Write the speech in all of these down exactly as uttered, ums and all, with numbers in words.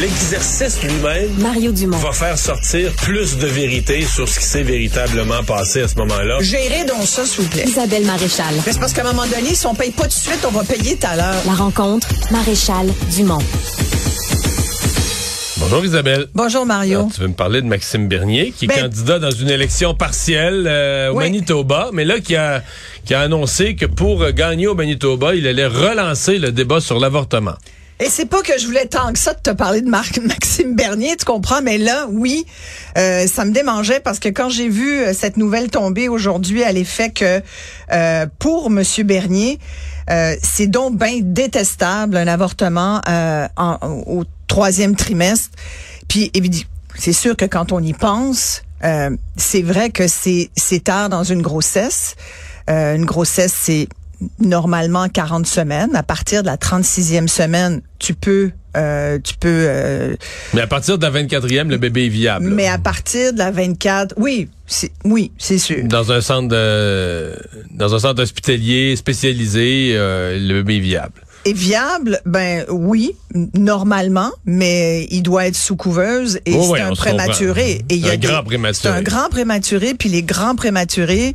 l'exercice lui-même Mario Dumont va faire sortir plus de vérité sur ce qui s'est véritablement passé à ce moment-là. Gérez donc ça, s'il vous plaît. Isabelle Maréchal. Mais c'est parce qu'à un moment donné, si on paye pas tout de suite, on va payer tout à l'heure. La rencontre Maréchal-Dumont. Bonjour Isabelle. Bonjour Mario. Alors, tu veux me parler de Maxime Bernier, qui est ben, candidat dans une élection partielle euh, au oui. Manitoba, mais là qui a, qui a annoncé que pour gagner au Manitoba, il allait relancer le débat sur l'avortement. Et c'est pas que je voulais tant que ça de te parler de Marc Maxime Bernier, tu comprends, mais là, oui, euh, ça me démangeait parce que quand j'ai vu cette nouvelle tomber aujourd'hui à l'effet que euh, pour M. Bernier, euh, c'est donc bien détestable un avortement euh, en, au troisième trimestre. Puis c'est sûr que quand on y pense, euh, c'est vrai que c'est, c'est tard dans une grossesse. Euh, une grossesse, c'est normalement quarante semaines. À partir de la trente-sixième semaine, tu peux... Euh, tu peux euh, mais à partir de la vingt-quatrième, le bébé est viable. Mais à partir de la vingt-quatre, oui, c'est, oui, c'est sûr. Dans un centre de, dans un centre hospitalier spécialisé, euh, le bébé est viable. Est viable, ben oui, normalement, mais il doit être sous couveuse et oh c'est, ouais, un prématuré. Et y a un des, grand prématuré. C'est un grand prématuré, puis les grands prématurés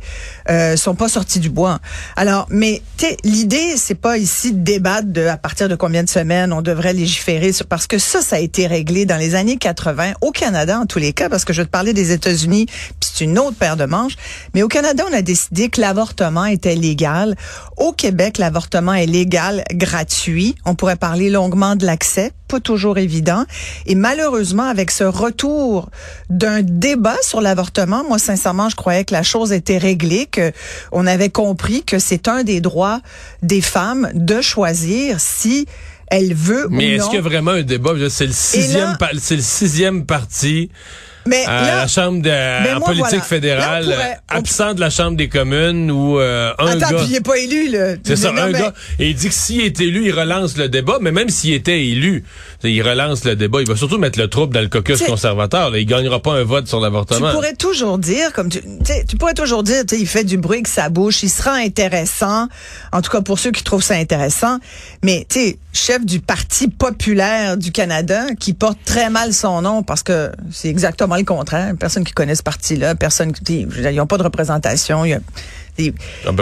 euh, sont pas sortis du bois. Alors, mais l'idée, c'est pas ici de débattre de à partir de combien de semaines on devrait légiférer, sur, parce que ça, ça a été réglé dans les années quatre-vingt, au Canada en tous les cas, parce que je vais te parler des États-Unis, puis c'est une autre paire de manches, mais au Canada, on a décidé que l'avortement était légal. Au Québec, l'avortement est légal gratuit. On pourrait parler longuement de l'accès, pas toujours évident. Et malheureusement, avec ce retour d'un débat sur l'avortement, moi, sincèrement, je croyais que la chose était réglée, que on avait compris que c'est un des droits des femmes de choisir si elle veut ou non. Mais est-ce qu'il y a vraiment un débat? C'est le sixième, là, par, c'est le sixième parti. Mais à là, la Chambre de, ben en moi, politique voilà. fédérale, là, pourrait, absent on... de la Chambre des communes où euh, un Attends, gars... Attends, puis il est pas élu, là. C'est ça, non, un mais... gars. Et il dit que s'il est élu, il relance le débat, mais même s'il était élu, il relance le débat. Il va surtout mettre le trouble dans le caucus t'sais, conservateur. Là. Il gagnera pas un vote sur l'avortement. Tu pourrais toujours dire, comme tu tu pourrais toujours dire, il fait du bruit avec sa bouche, il sera intéressant, en tout cas pour ceux qui trouvent ça intéressant, mais tu sais, chef du Parti populaire du Canada, qui porte très mal son nom, parce que c'est exactement le contraire. Personne qui connaît ce parti-là, personne qui... Ils n'ont pas de représentation. Il y a... Il,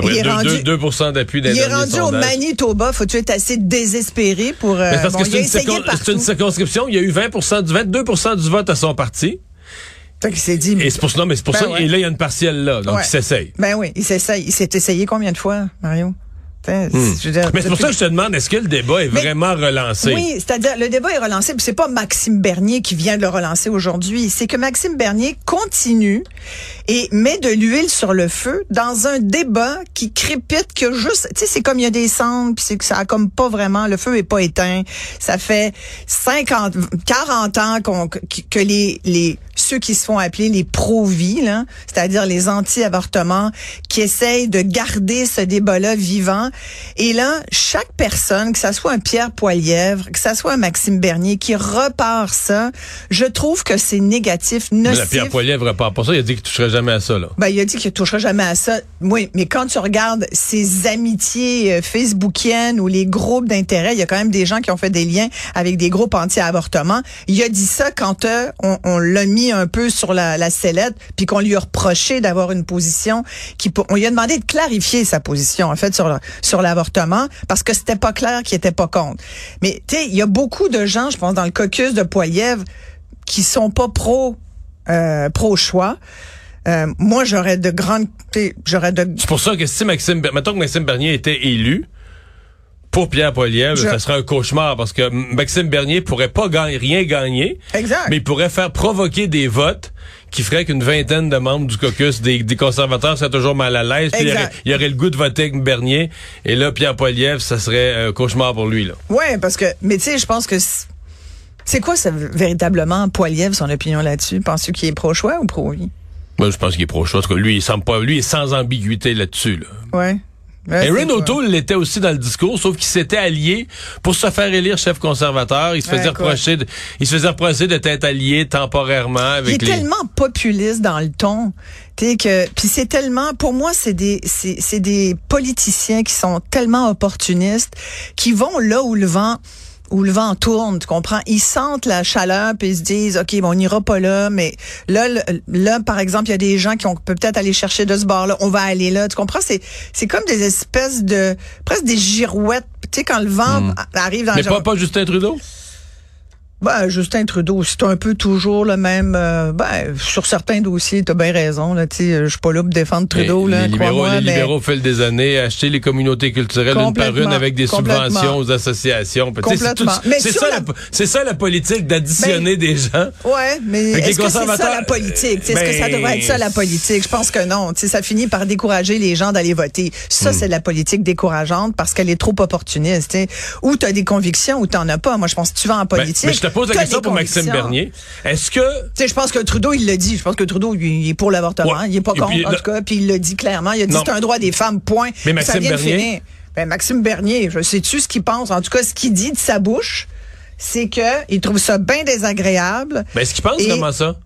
il est deux, rendu, deux pour cent d'appui dans les derniers sondages. Il est rendu au Manitoba. Faut-tu être assez désespéré pour... Euh, parce bon, que c'est, une circon- c'est une circonscription. Il y a eu vingt pour cent, vingt-deux pour cent du vote à son parti. Qui s'est dit, et c'est pour ça, non, mais c'est pour ben ça. Ouais. Et là, il y a une partielle là. Donc, ouais. il s'essaye. Ben oui, il s'essaye. Il s'est essayé combien de fois, Mario? Hum. Je veux dire, mais c'est pour ça que je te demande, est-ce que le débat est mais, vraiment relancé? Oui, c'est-à-dire, le débat est relancé, puis c'est pas Maxime Bernier qui vient de le relancer aujourd'hui, c'est que Maxime Bernier continue et met de l'huile sur le feu dans un débat qui crépite, que juste, tu sais, c'est comme il y a des cendres, puis c'est que ça a comme pas vraiment, le feu est pas éteint, ça fait cinquante, quarante ans qu'on, que les, les, ceux qui se font appeler les pro-vie, là, c'est-à-dire les anti-avortements, qui essayent de garder ce débat-là vivant. Et là, chaque personne, que ça soit un Pierre Poilievre, que ça soit un Maxime Bernier, qui repart ça, je trouve que c'est négatif, nocif. Mais Pierre Poilievre repart pas ça, il a dit qu'il toucherait jamais à ça, là. Ben, il a dit qu'il toucherait jamais à ça. Oui, mais quand tu regardes ses amitiés euh, facebookiennes ou les groupes d'intérêt, il y a quand même des gens qui ont fait des liens avec des groupes anti-avortement. Il a dit ça quand euh, on, on l'a mis un peu sur la, la sellette, puis qu'on lui a reproché d'avoir une position qui... On lui a demandé de clarifier sa position, en fait, sur, le, sur l'avortement, parce que c'était pas clair qu'il était pas contre. Mais, tu sais, il y a beaucoup de gens, je pense, dans le caucus de Poilievre, qui sont pas pro, euh, pro-choix. Euh, moi, j'aurais de grandes... j'aurais de... C'est pour ça que si Maxime... Mettons que Maxime Bernier était élu, pour Pierre Poilievre, je... ça serait un cauchemar parce que Maxime Bernier pourrait pas gagner, rien gagner. Exact. Mais il pourrait faire provoquer des votes qui ferait qu'une vingtaine de membres du caucus des, des conservateurs seraient toujours mal à l'aise. Puis il, y aurait, il y aurait le goût de voter avec Bernier. Et là, Pierre Poilievre, ça serait un cauchemar pour lui, là. Ouais, parce que, mais tu sais, je pense que c'est, c'est quoi ça, véritablement, Poilievre, son opinion là-dessus? Penses-tu qu'il est pro-choix ou pro-vie? Moi, je pense qu'il est pro-choix. En tout cas, lui, il semble pas, lui, il est sans ambiguïté là-dessus, là. Ouais. Ouais, Erin O'Toole l'était aussi dans le discours, sauf qu'il s'était allié pour se faire élire chef conservateur. Il se faisait ouais, reprocher, de, il se faisait reprocher de être allié temporairement avec les... Il est les... tellement populiste dans le ton, t'sais que, puis c'est tellement, pour moi, c'est des, c'est, c'est des politiciens qui sont tellement opportunistes, qui vont là où le vent. où le vent tourne, tu comprends? Ils sentent la chaleur puis ils se disent, OK, bon, on n'ira pas là, mais là, là, par exemple, il y a des gens qui ont peut peut-être aller chercher de ce bord-là, on va aller là, tu comprends? C'est c'est comme des espèces de, presque des girouettes, tu sais, quand le vent mmh. arrive dans le... Mais genre, pas, pas Justin Trudeau? Ben, Justin Trudeau, c'est un peu toujours le même... Euh, ben, sur certains dossiers, t'as bien raison. Là, je suis pas là pour défendre Trudeau. Là, les libéraux, les libéraux, au fil des années, acheter les communautés culturelles une par une avec des subventions aux associations. C'est, tout, c'est, ça, la, c'est ça la politique, d'additionner ben, des gens. Oui, mais est-ce que c'est ça la politique? Ben, est-ce que ça devrait être ça la politique? Je pense que non. T'sais, ça finit par décourager les gens d'aller voter. Ça, hmm. c'est la politique décourageante parce qu'elle est trop opportuniste. T'sais. Ou t'as des convictions ou t'en as pas. Moi, je pense que tu vas en politique... Ben, pose la question pour Maxime Bernier. Est-ce que... Tu sais, je pense que Trudeau, il l'a dit. Je pense que Trudeau, il est pour l'avortement. Ouais. Il n'est pas contre, puis, en tout cas. Puis il l'a dit clairement. Il a dit, non, c'est un droit des femmes, point. Mais Maxime Bernier... Ben, Maxime Bernier, je sais-tu ce qu'il pense? En tout cas, ce qu'il dit de sa bouche, c'est qu'il trouve ça bien désagréable. Ben, est-ce qu'il pense et... comment ça?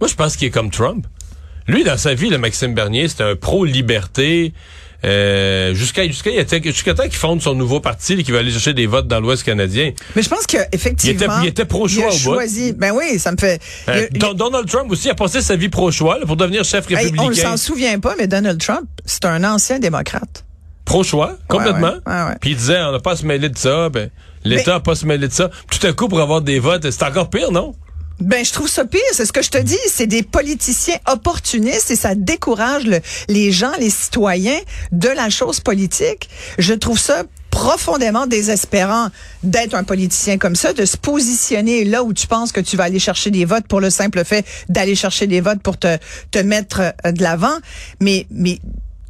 Moi, je pense qu'il est comme Trump. Lui, dans sa vie, le Maxime Bernier, c'était un pro-liberté... Euh, jusqu'à jusqu'à jusqu'à temps qu'il fonde son nouveau parti et qu'il va aller chercher des votes dans l'Ouest canadien. Mais je pense qu'effectivement, il était, il était pro-choix il a choisi. Au bout. Ben oui, ça me fait... Euh, il, il... Donald Trump aussi a passé sa vie pro-choix là, pour devenir chef républicain. Hey, on ne s'en souvient pas, mais Donald Trump, c'est un ancien démocrate. Pro-choix, complètement. Puis ouais, ouais. il disait, on n'a pas à se mêler de ça, ben, l'État n'a mais... pas à se mêler de ça. Tout à coup, pour avoir des votes, c'est encore pire, non? Ben, je trouve ça pire. C'est ce que je te dis. C'est des politiciens opportunistes et ça décourage le, les gens, les citoyens de la chose politique. Je trouve ça profondément désespérant d'être un politicien comme ça, de se positionner là où tu penses que tu vas aller chercher des votes pour le simple fait d'aller chercher des votes pour te, te mettre de l'avant. Mais, mais,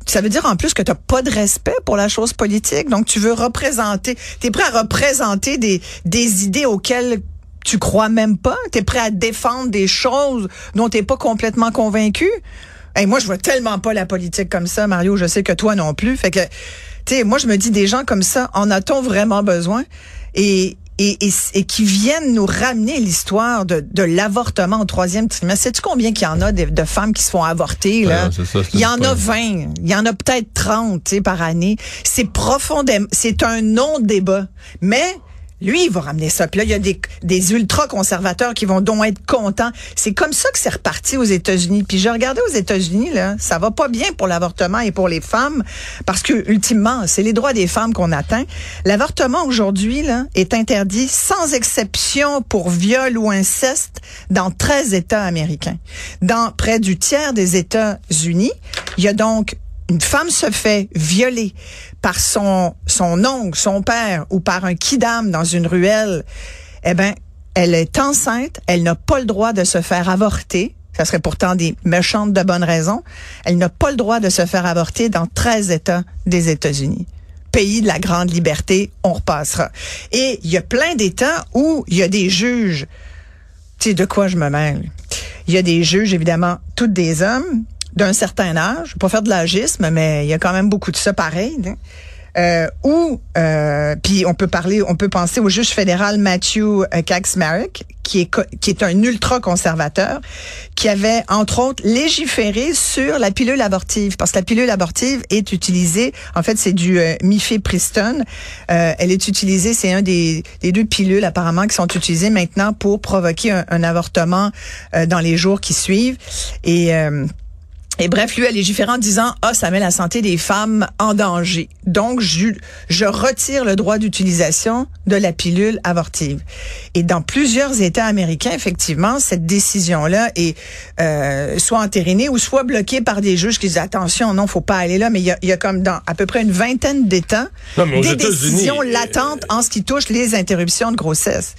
ça veut dire en plus que tu n'as pas de respect pour la chose politique. Donc, tu veux représenter, tu es prêt à représenter des, des idées auxquelles tu crois même pas? T'es prêt à défendre des choses dont t'es pas complètement convaincu? Hey, moi, je vois tellement pas la politique comme ça, Mario. Je sais que toi non plus. Fait que, tu sais, moi, je me dis, des gens comme ça, en a-t-on vraiment besoin? Et, et, et, et qui viennent nous ramener l'histoire de, de l'avortement au troisième trimestre. Sais-tu combien qu'il y en a de, de femmes qui se font avorter, là? Ouais, c'est ça, c'est il y en a vingt. Il y en a peut-être trente, tu sais, par année. C'est profondément, c'est un non-débat. Mais, lui, il va ramener ça. Puis là, il y a des, des ultra-conservateurs qui vont donc être contents. C'est comme ça que c'est reparti aux États-Unis. Puis j'ai regardé aux États-Unis, là, ça va pas bien pour l'avortement et pour les femmes, parce que, ultimement, c'est les droits des femmes qu'on atteint. L'avortement, aujourd'hui, là, est interdit sans exception pour viol ou inceste dans treize États américains. Dans près du tiers des États-Unis, il y a donc... Une femme se fait violer par son son oncle, son père ou par un kidam dans une ruelle. Eh ben, elle est enceinte, elle n'a pas le droit de se faire avorter. Ça serait pourtant des méchantes de bonnes raisons. Elle n'a pas le droit de se faire avorter dans treize États des États-Unis. Pays de la grande liberté, on repassera. Et il y a plein d'États où il y a des juges. Tu sais, de quoi je me mêle? Il y a des juges, évidemment, tous des hommes, d'un certain âge, je vais pas faire de l'âgisme, mais il y a quand même beaucoup de ça pareil, hein? Euh, ou, euh, puis on peut parler, on peut penser au juge fédéral Matthew Kacsmaryk, qui est, qui est un ultra-conservateur, qui avait, entre autres, légiféré sur la pilule abortive, parce que la pilule abortive est utilisée, en fait, c'est du euh, mifépristone, euh, elle est utilisée, c'est un des, des deux pilules, apparemment, qui sont utilisées maintenant pour provoquer un, un avortement euh, dans les jours qui suivent, et... Euh, Et bref, lui a légiféré en disant « Ah, ça met la santé des femmes en danger. Donc, je, je retire le droit d'utilisation de la pilule abortive. » Et dans plusieurs États américains, effectivement, cette décision-là est euh, soit entérinée ou soit bloquée par des juges qui disent « Attention, non, faut pas aller là. » Mais il y a, y a comme dans à peu près une vingtaine d'États non, mais aux des États-Unis, décisions latentes euh, en ce qui touche les interruptions de grossesse.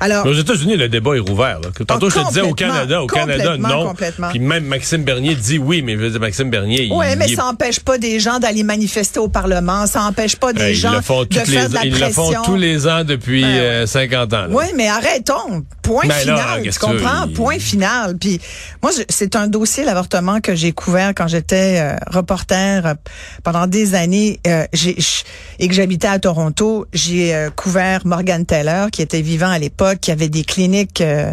Alors, mais aux États-Unis, le débat est rouvert. Là. Tantôt, je te disais au Canada, au Canada, non. Puis même Maxime Bernier dit « Oui, mais Maxime Bernier... » Oui, mais il... ça n'empêche pas des gens d'aller manifester au Parlement, ça n'empêche pas des euh, gens de faire les... de la ils pression. Ils le font tous les ans depuis ben, euh, cinquante ans. Oui, mais arrêtons. Point ben final, là, tu comprends? Il... Point final. Puis moi, je, c'est un dossier, l'avortement, que j'ai couvert quand j'étais euh, reporter euh, pendant des années euh, j'ai, et que j'habitais à Toronto. J'ai euh, couvert Morgan Taylor, qui était vivant à l'époque, qui avait des cliniques euh,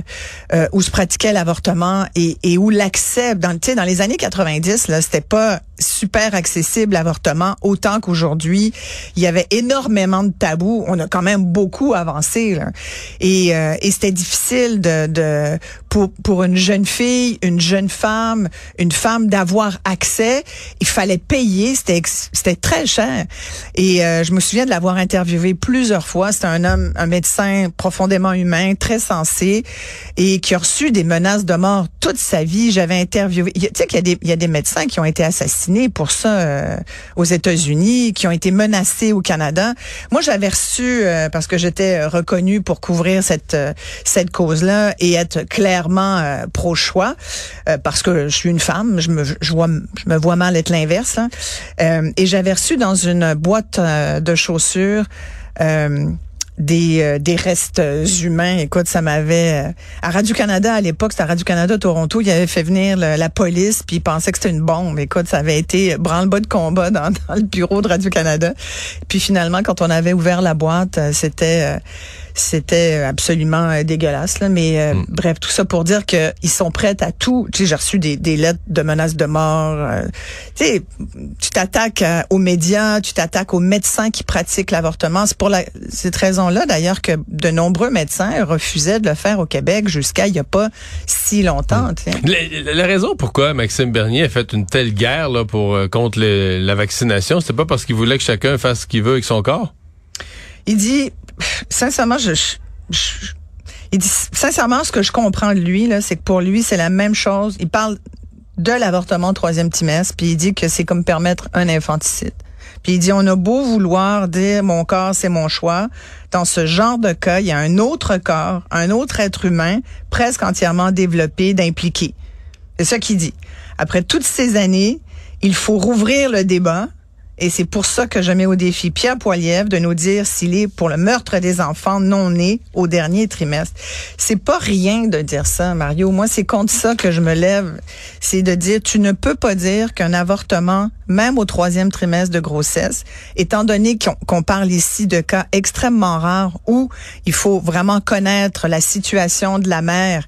euh, où se pratiquait l'avortement et, et où l'accès, dans, dans les années quatre-vingt-dix, là, c'était pas super accessible, l'avortement, autant qu'aujourd'hui. Il y avait énormément de tabous. On a quand même beaucoup avancé, là. Et, euh, et c'était difficile de, de pour, pour une jeune fille, une jeune femme, une femme d'avoir accès. Il fallait payer. C'était, c'était très cher. Et euh, je me souviens de l'avoir interviewé plusieurs fois. C'était un homme, un médecin profondément humain, très sensé et qui a reçu des menaces de mort toute sa vie. J'avais interviewé... Tu sais qu'il y a des, il y a des médecins qui ont été assassinés pour ça euh, aux États-Unis, qui ont été menacés au Canada. Moi, j'avais reçu, euh, parce que j'étais reconnue pour couvrir cette euh, cette cause-là et être clairement euh, pro-choix, euh, parce que je suis une femme, je me, je vois, je me vois mal être l'inverse. Hein. Euh, et j'avais reçu dans une boîte euh, de chaussures... Euh, des euh, des restes humains. Écoute, ça m'avait... Euh, à Radio-Canada, à l'époque, c'était à Radio-Canada Toronto, il avait fait venir le, la police, puis il pensait que c'était une bombe. Écoute, ça avait été branle-bas de combat dans, dans le bureau de Radio-Canada. Puis finalement, quand on avait ouvert la boîte, c'était... Euh, c'était absolument dégueulasse, là. Mais euh, mm. bref, tout ça pour dire que ils sont prêts à tout. Tu sais, j'ai reçu des, des lettres de menaces de mort. Euh, tu sais, tu t'attaques euh, aux médias, tu t'attaques aux médecins qui pratiquent l'avortement. C'est pour la, cette raison-là, d'ailleurs, que de nombreux médecins refusaient de le faire au Québec jusqu'à il y a pas si longtemps. Mm. La, la raison pourquoi Maxime Bernier a fait une telle guerre là pour euh, contre le, la vaccination, c'est pas parce qu'il voulait que chacun fasse ce qu'il veut avec son corps. Il dit... Sincèrement, je, je, je, il dit, sincèrement, ce que je comprends de lui, là, c'est que pour lui, c'est la même chose. Il parle de l'avortement au troisième trimestre, puis il dit que c'est comme permettre un infanticide. Puis il dit, on a beau vouloir dire mon corps, c'est mon choix. Dans ce genre de cas, il y a un autre corps, un autre être humain, presque entièrement développé, d'impliqué. C'est ça qu'il dit. Après toutes ces années, il faut rouvrir le débat. Et c'est pour ça que je mets au défi Pierre Poilievre de nous dire s'il est pour le meurtre des enfants non nés au dernier trimestre. C'est pas rien de dire ça, Mario. Moi, c'est contre ça que je me lève. C'est de dire, tu ne peux pas dire qu'un avortement, même au troisième trimestre de grossesse, étant donné qu'on, qu'on parle ici de cas extrêmement rares où il faut vraiment connaître la situation de la mère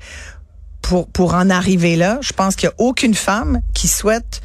pour, pour en arriver là. Je pense qu'il n'y a aucune femme qui souhaite...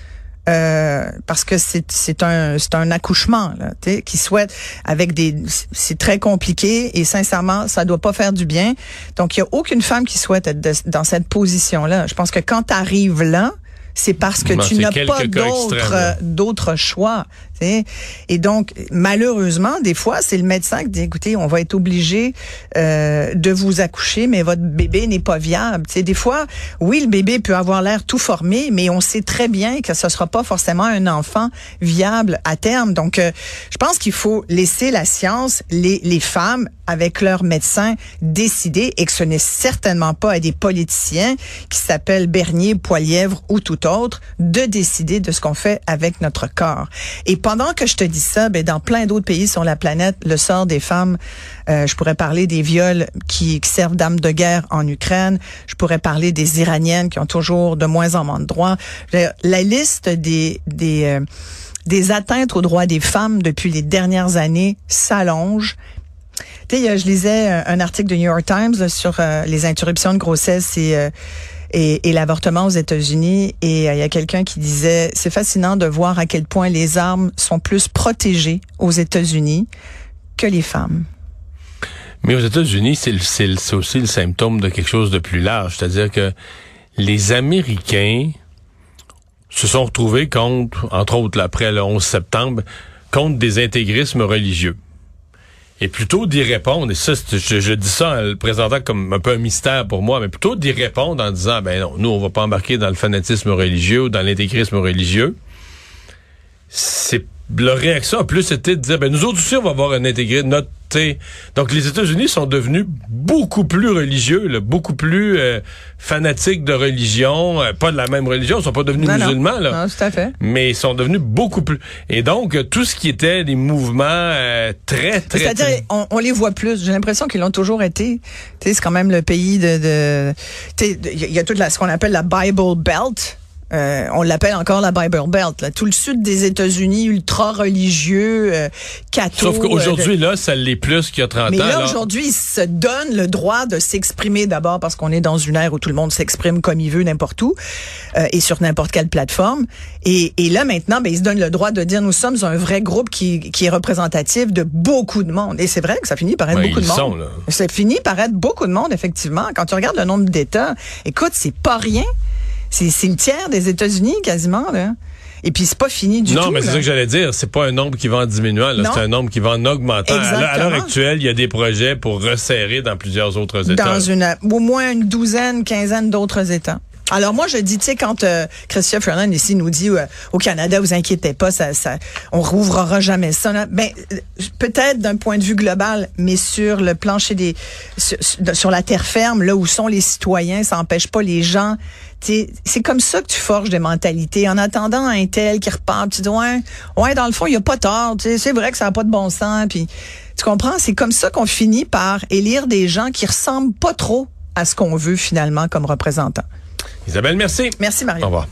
Euh, parce que c'est c'est un c'est un accouchement là, tu sais, qui souhaite avec des c'est très compliqué et sincèrement ça doit pas faire du bien. Donc il y a aucune femme qui souhaite être de, dans cette position là. Je pense que quand tu arrives là, c'est parce que non, tu n'as pas d'autres d'autres choix, tu sais. Et donc malheureusement des fois c'est le médecin qui dit écoutez on va être obligé euh, de vous accoucher mais votre bébé n'est pas viable. Tu sais, des fois oui le bébé peut avoir l'air tout formé mais on sait très bien que ce sera pas forcément un enfant viable à terme. Donc euh, je pense qu'il faut laisser la science, les les femmes avec leurs médecins décider et que ce n'est certainement pas à des politiciens qui s'appellent Bernier, Poilievre ou tout autre de décider de ce qu'on fait avec notre corps. Et pendant que je te dis ça, ben dans plein d'autres pays sur la planète, le sort des femmes, euh, je pourrais parler des viols qui, qui servent d'armes de guerre en Ukraine, je pourrais parler des Iraniennes qui ont toujours de moins en moins de droits. La liste des des euh, des atteintes aux droits des femmes depuis les dernières années s'allonge. Tu sais, je lisais un article de New York Times là, sur euh, les interruptions de grossesse et euh, Et, et l'avortement aux États-Unis. Et il euh, y a quelqu'un qui disait, c'est fascinant de voir à quel point les armes sont plus protégées aux États-Unis que les femmes. Mais aux États-Unis, c'est, le, c'est, le, c'est aussi le symptôme de quelque chose de plus large. C'est-à-dire que les Américains se sont retrouvés contre, entre autres là, après le onze septembre, contre des intégrismes religieux. Et plutôt d'y répondre, et ça, je, je dis ça en le présentant comme un peu un mystère pour moi, mais plutôt d'y répondre en disant, ben non, nous, on va pas embarquer dans le fanatisme religieux ou dans l'intégrisme religieux. C'est, leur réaction a plus été de dire, ben nous autres aussi, on va avoir un intégré, notre, t'sais. Donc, les États-Unis sont devenus beaucoup plus religieux, là, beaucoup plus euh, fanatiques de religion, euh, pas de la même religion, ils sont pas devenus non, musulmans, non. là. Non, tout à fait. Mais ils sont devenus beaucoup plus... Et donc, tout ce qui était des mouvements euh, très, très... C'est-à-dire, très... On, on les voit plus. J'ai l'impression qu'ils l'ont toujours été. T'sais, c'est quand même le pays de... de... Il y a toute la, ce qu'on appelle la Bible Belt, Euh, on l'appelle encore la Bible Belt, là. Tout le sud des États-Unis, ultra religieux, euh, catho. Sauf qu'aujourd'hui, euh, de... là, ça l'est plus qu'il y a trente ans. Mais là, là, aujourd'hui, ils se donnent le droit de s'exprimer d'abord parce qu'on est dans une ère où tout le monde s'exprime comme il veut, n'importe où, euh, et sur n'importe quelle plateforme. Et, et là, maintenant, ben, ils se donnent le droit de dire, nous sommes un vrai groupe qui, qui est représentatif de beaucoup de monde. Et c'est vrai que ça finit par être ben, beaucoup de monde. Sont, là. Ça finit par être beaucoup de monde, effectivement. Quand tu regardes le nombre d'États, écoute, c'est pas rien. C'est, c'est le tiers des États-Unis, quasiment, là. Et puis, c'est pas fini du non, tout. Non, mais c'est là. Ça que j'allais dire. C'est pas un nombre qui va en diminuant, là. C'est un nombre qui va en augmentant. Exactement. À l'heure actuelle, il y a des projets pour resserrer dans plusieurs autres États. Dans une, au moins une douzaine, quinzaine d'autres États. Alors moi je dis, tu sais, quand euh, Christopher Fernand ici nous dit euh, au Canada, vous inquiétez pas, ça, ça, on rouvrera jamais ça. Là. Ben peut-être d'un point de vue global, mais sur le plancher des, sur, sur la terre ferme, là où sont les citoyens, ça empêche pas les gens. T'sais, c'est comme ça que tu forges des mentalités. En attendant un tel qui repart, tu dis ouais, ouais, dans le fond il y a pas tort. Tu sais, c'est vrai que ça a pas de bon sens. Puis tu comprends, c'est comme ça qu'on finit par élire des gens qui ressemblent pas trop à ce qu'on veut finalement comme représentants. Isabelle, merci. Merci, Mario. Au revoir.